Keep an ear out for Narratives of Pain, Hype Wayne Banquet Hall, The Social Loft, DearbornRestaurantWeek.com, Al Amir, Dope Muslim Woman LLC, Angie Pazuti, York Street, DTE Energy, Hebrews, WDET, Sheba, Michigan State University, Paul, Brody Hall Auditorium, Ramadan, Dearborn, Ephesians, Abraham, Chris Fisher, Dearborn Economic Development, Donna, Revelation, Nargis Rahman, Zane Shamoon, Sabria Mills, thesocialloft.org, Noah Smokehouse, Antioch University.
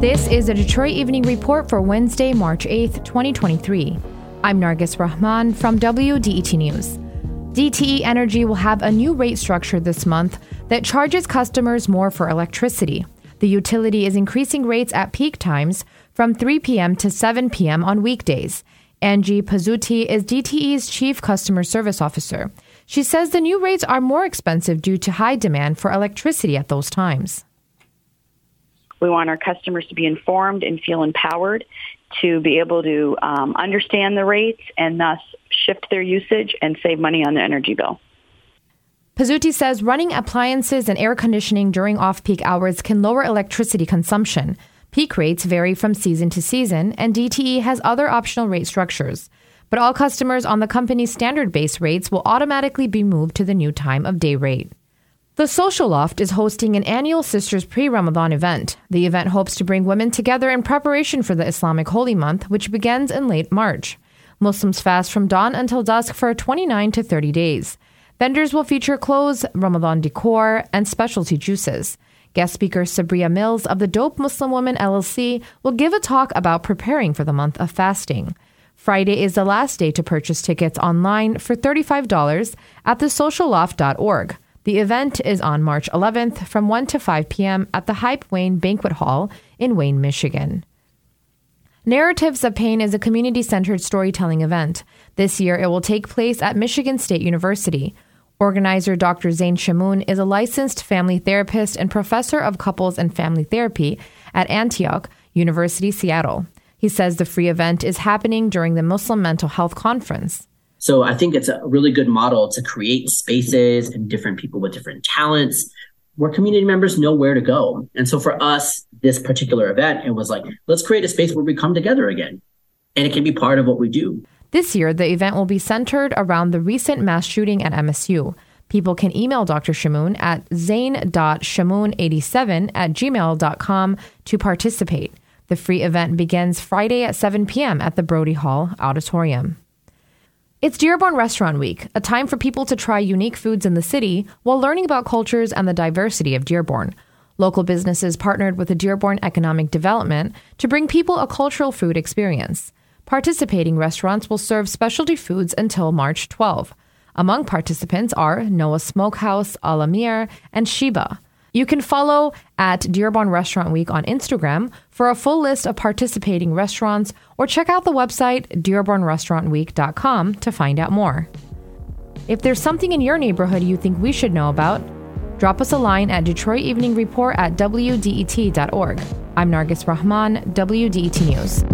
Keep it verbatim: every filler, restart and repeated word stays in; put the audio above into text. This is a Detroit Evening Report for Wednesday, March eighth, twenty twenty-three. I'm Nargis Rahman from W D E T News. D T E Energy will have a new rate structure this month that charges customers more for electricity. The utility is increasing rates at peak times from three p.m. to seven p.m. on weekdays. Angie Pazuti is D T E's chief customer service officer. She says the new rates are more expensive due to high demand for electricity at those times. We want our customers to be informed and feel empowered to be able to um, understand the rates and thus shift their usage and save money on the energy bill. Pazuti says running appliances and air conditioning during off-peak hours can lower electricity consumption. Peak rates vary from season to season, and D T E has other optional rate structures. But all customers on the company's standard-based rates will automatically be moved to the new time of day rate. The Social Loft is hosting an annual Sisters Pre-Ramadan event. The event hopes to bring women together in preparation for the Islamic Holy Month, which begins in late March. Muslims fast from dawn until dusk for twenty-nine to thirty days. Vendors will feature clothes, Ramadan decor, and specialty juices. Guest speaker Sabria Mills of the Dope Muslim Woman L L C will give a talk about preparing for the month of fasting. Friday is the last day to purchase tickets online for thirty-five dollars at the social loft dot org. The event is on March eleventh from one to five p.m. at the Hype Wayne Banquet Hall in Wayne, Michigan. Narratives of Pain is a community-centered storytelling event. This year, it will take place at Michigan State University. Organizer Doctor Zane Shamoon is a licensed family therapist and professor of couples and family therapy at Antioch University, Seattle. He says the free event is happening during the Muslim Mental Health Conference. So I think it's a really good model to create spaces and different people with different talents where community members know where to go. And so for us, this particular event, it was like, let's create a space where we come together again. And it can be part of what we do. This year, the event will be centered around the recent mass shooting at M S U. People can email Doctor Shamoon at zane dot shamoon eight seven at gmail dot com to participate. The free event begins Friday at seven p.m. at the Brody Hall Auditorium. It's Dearborn Restaurant Week, a time for people to try unique foods in the city while learning about cultures and the diversity of Dearborn. Local businesses partnered with the Dearborn Economic Development to bring people a cultural food experience. Participating restaurants will serve specialty foods until March twelfth. Among participants are Noah Smokehouse, Al Amir, and Sheba. You can follow at Dearborn Restaurant Week on Instagram for a full list of participating restaurants, or check out the website Dearborn Restaurant Week dot com to find out more. If there's something in your neighborhood you think we should know about, drop us a line at Detroit Evening Report at W D E T dot org. I'm Nargis Rahman, W D E T News.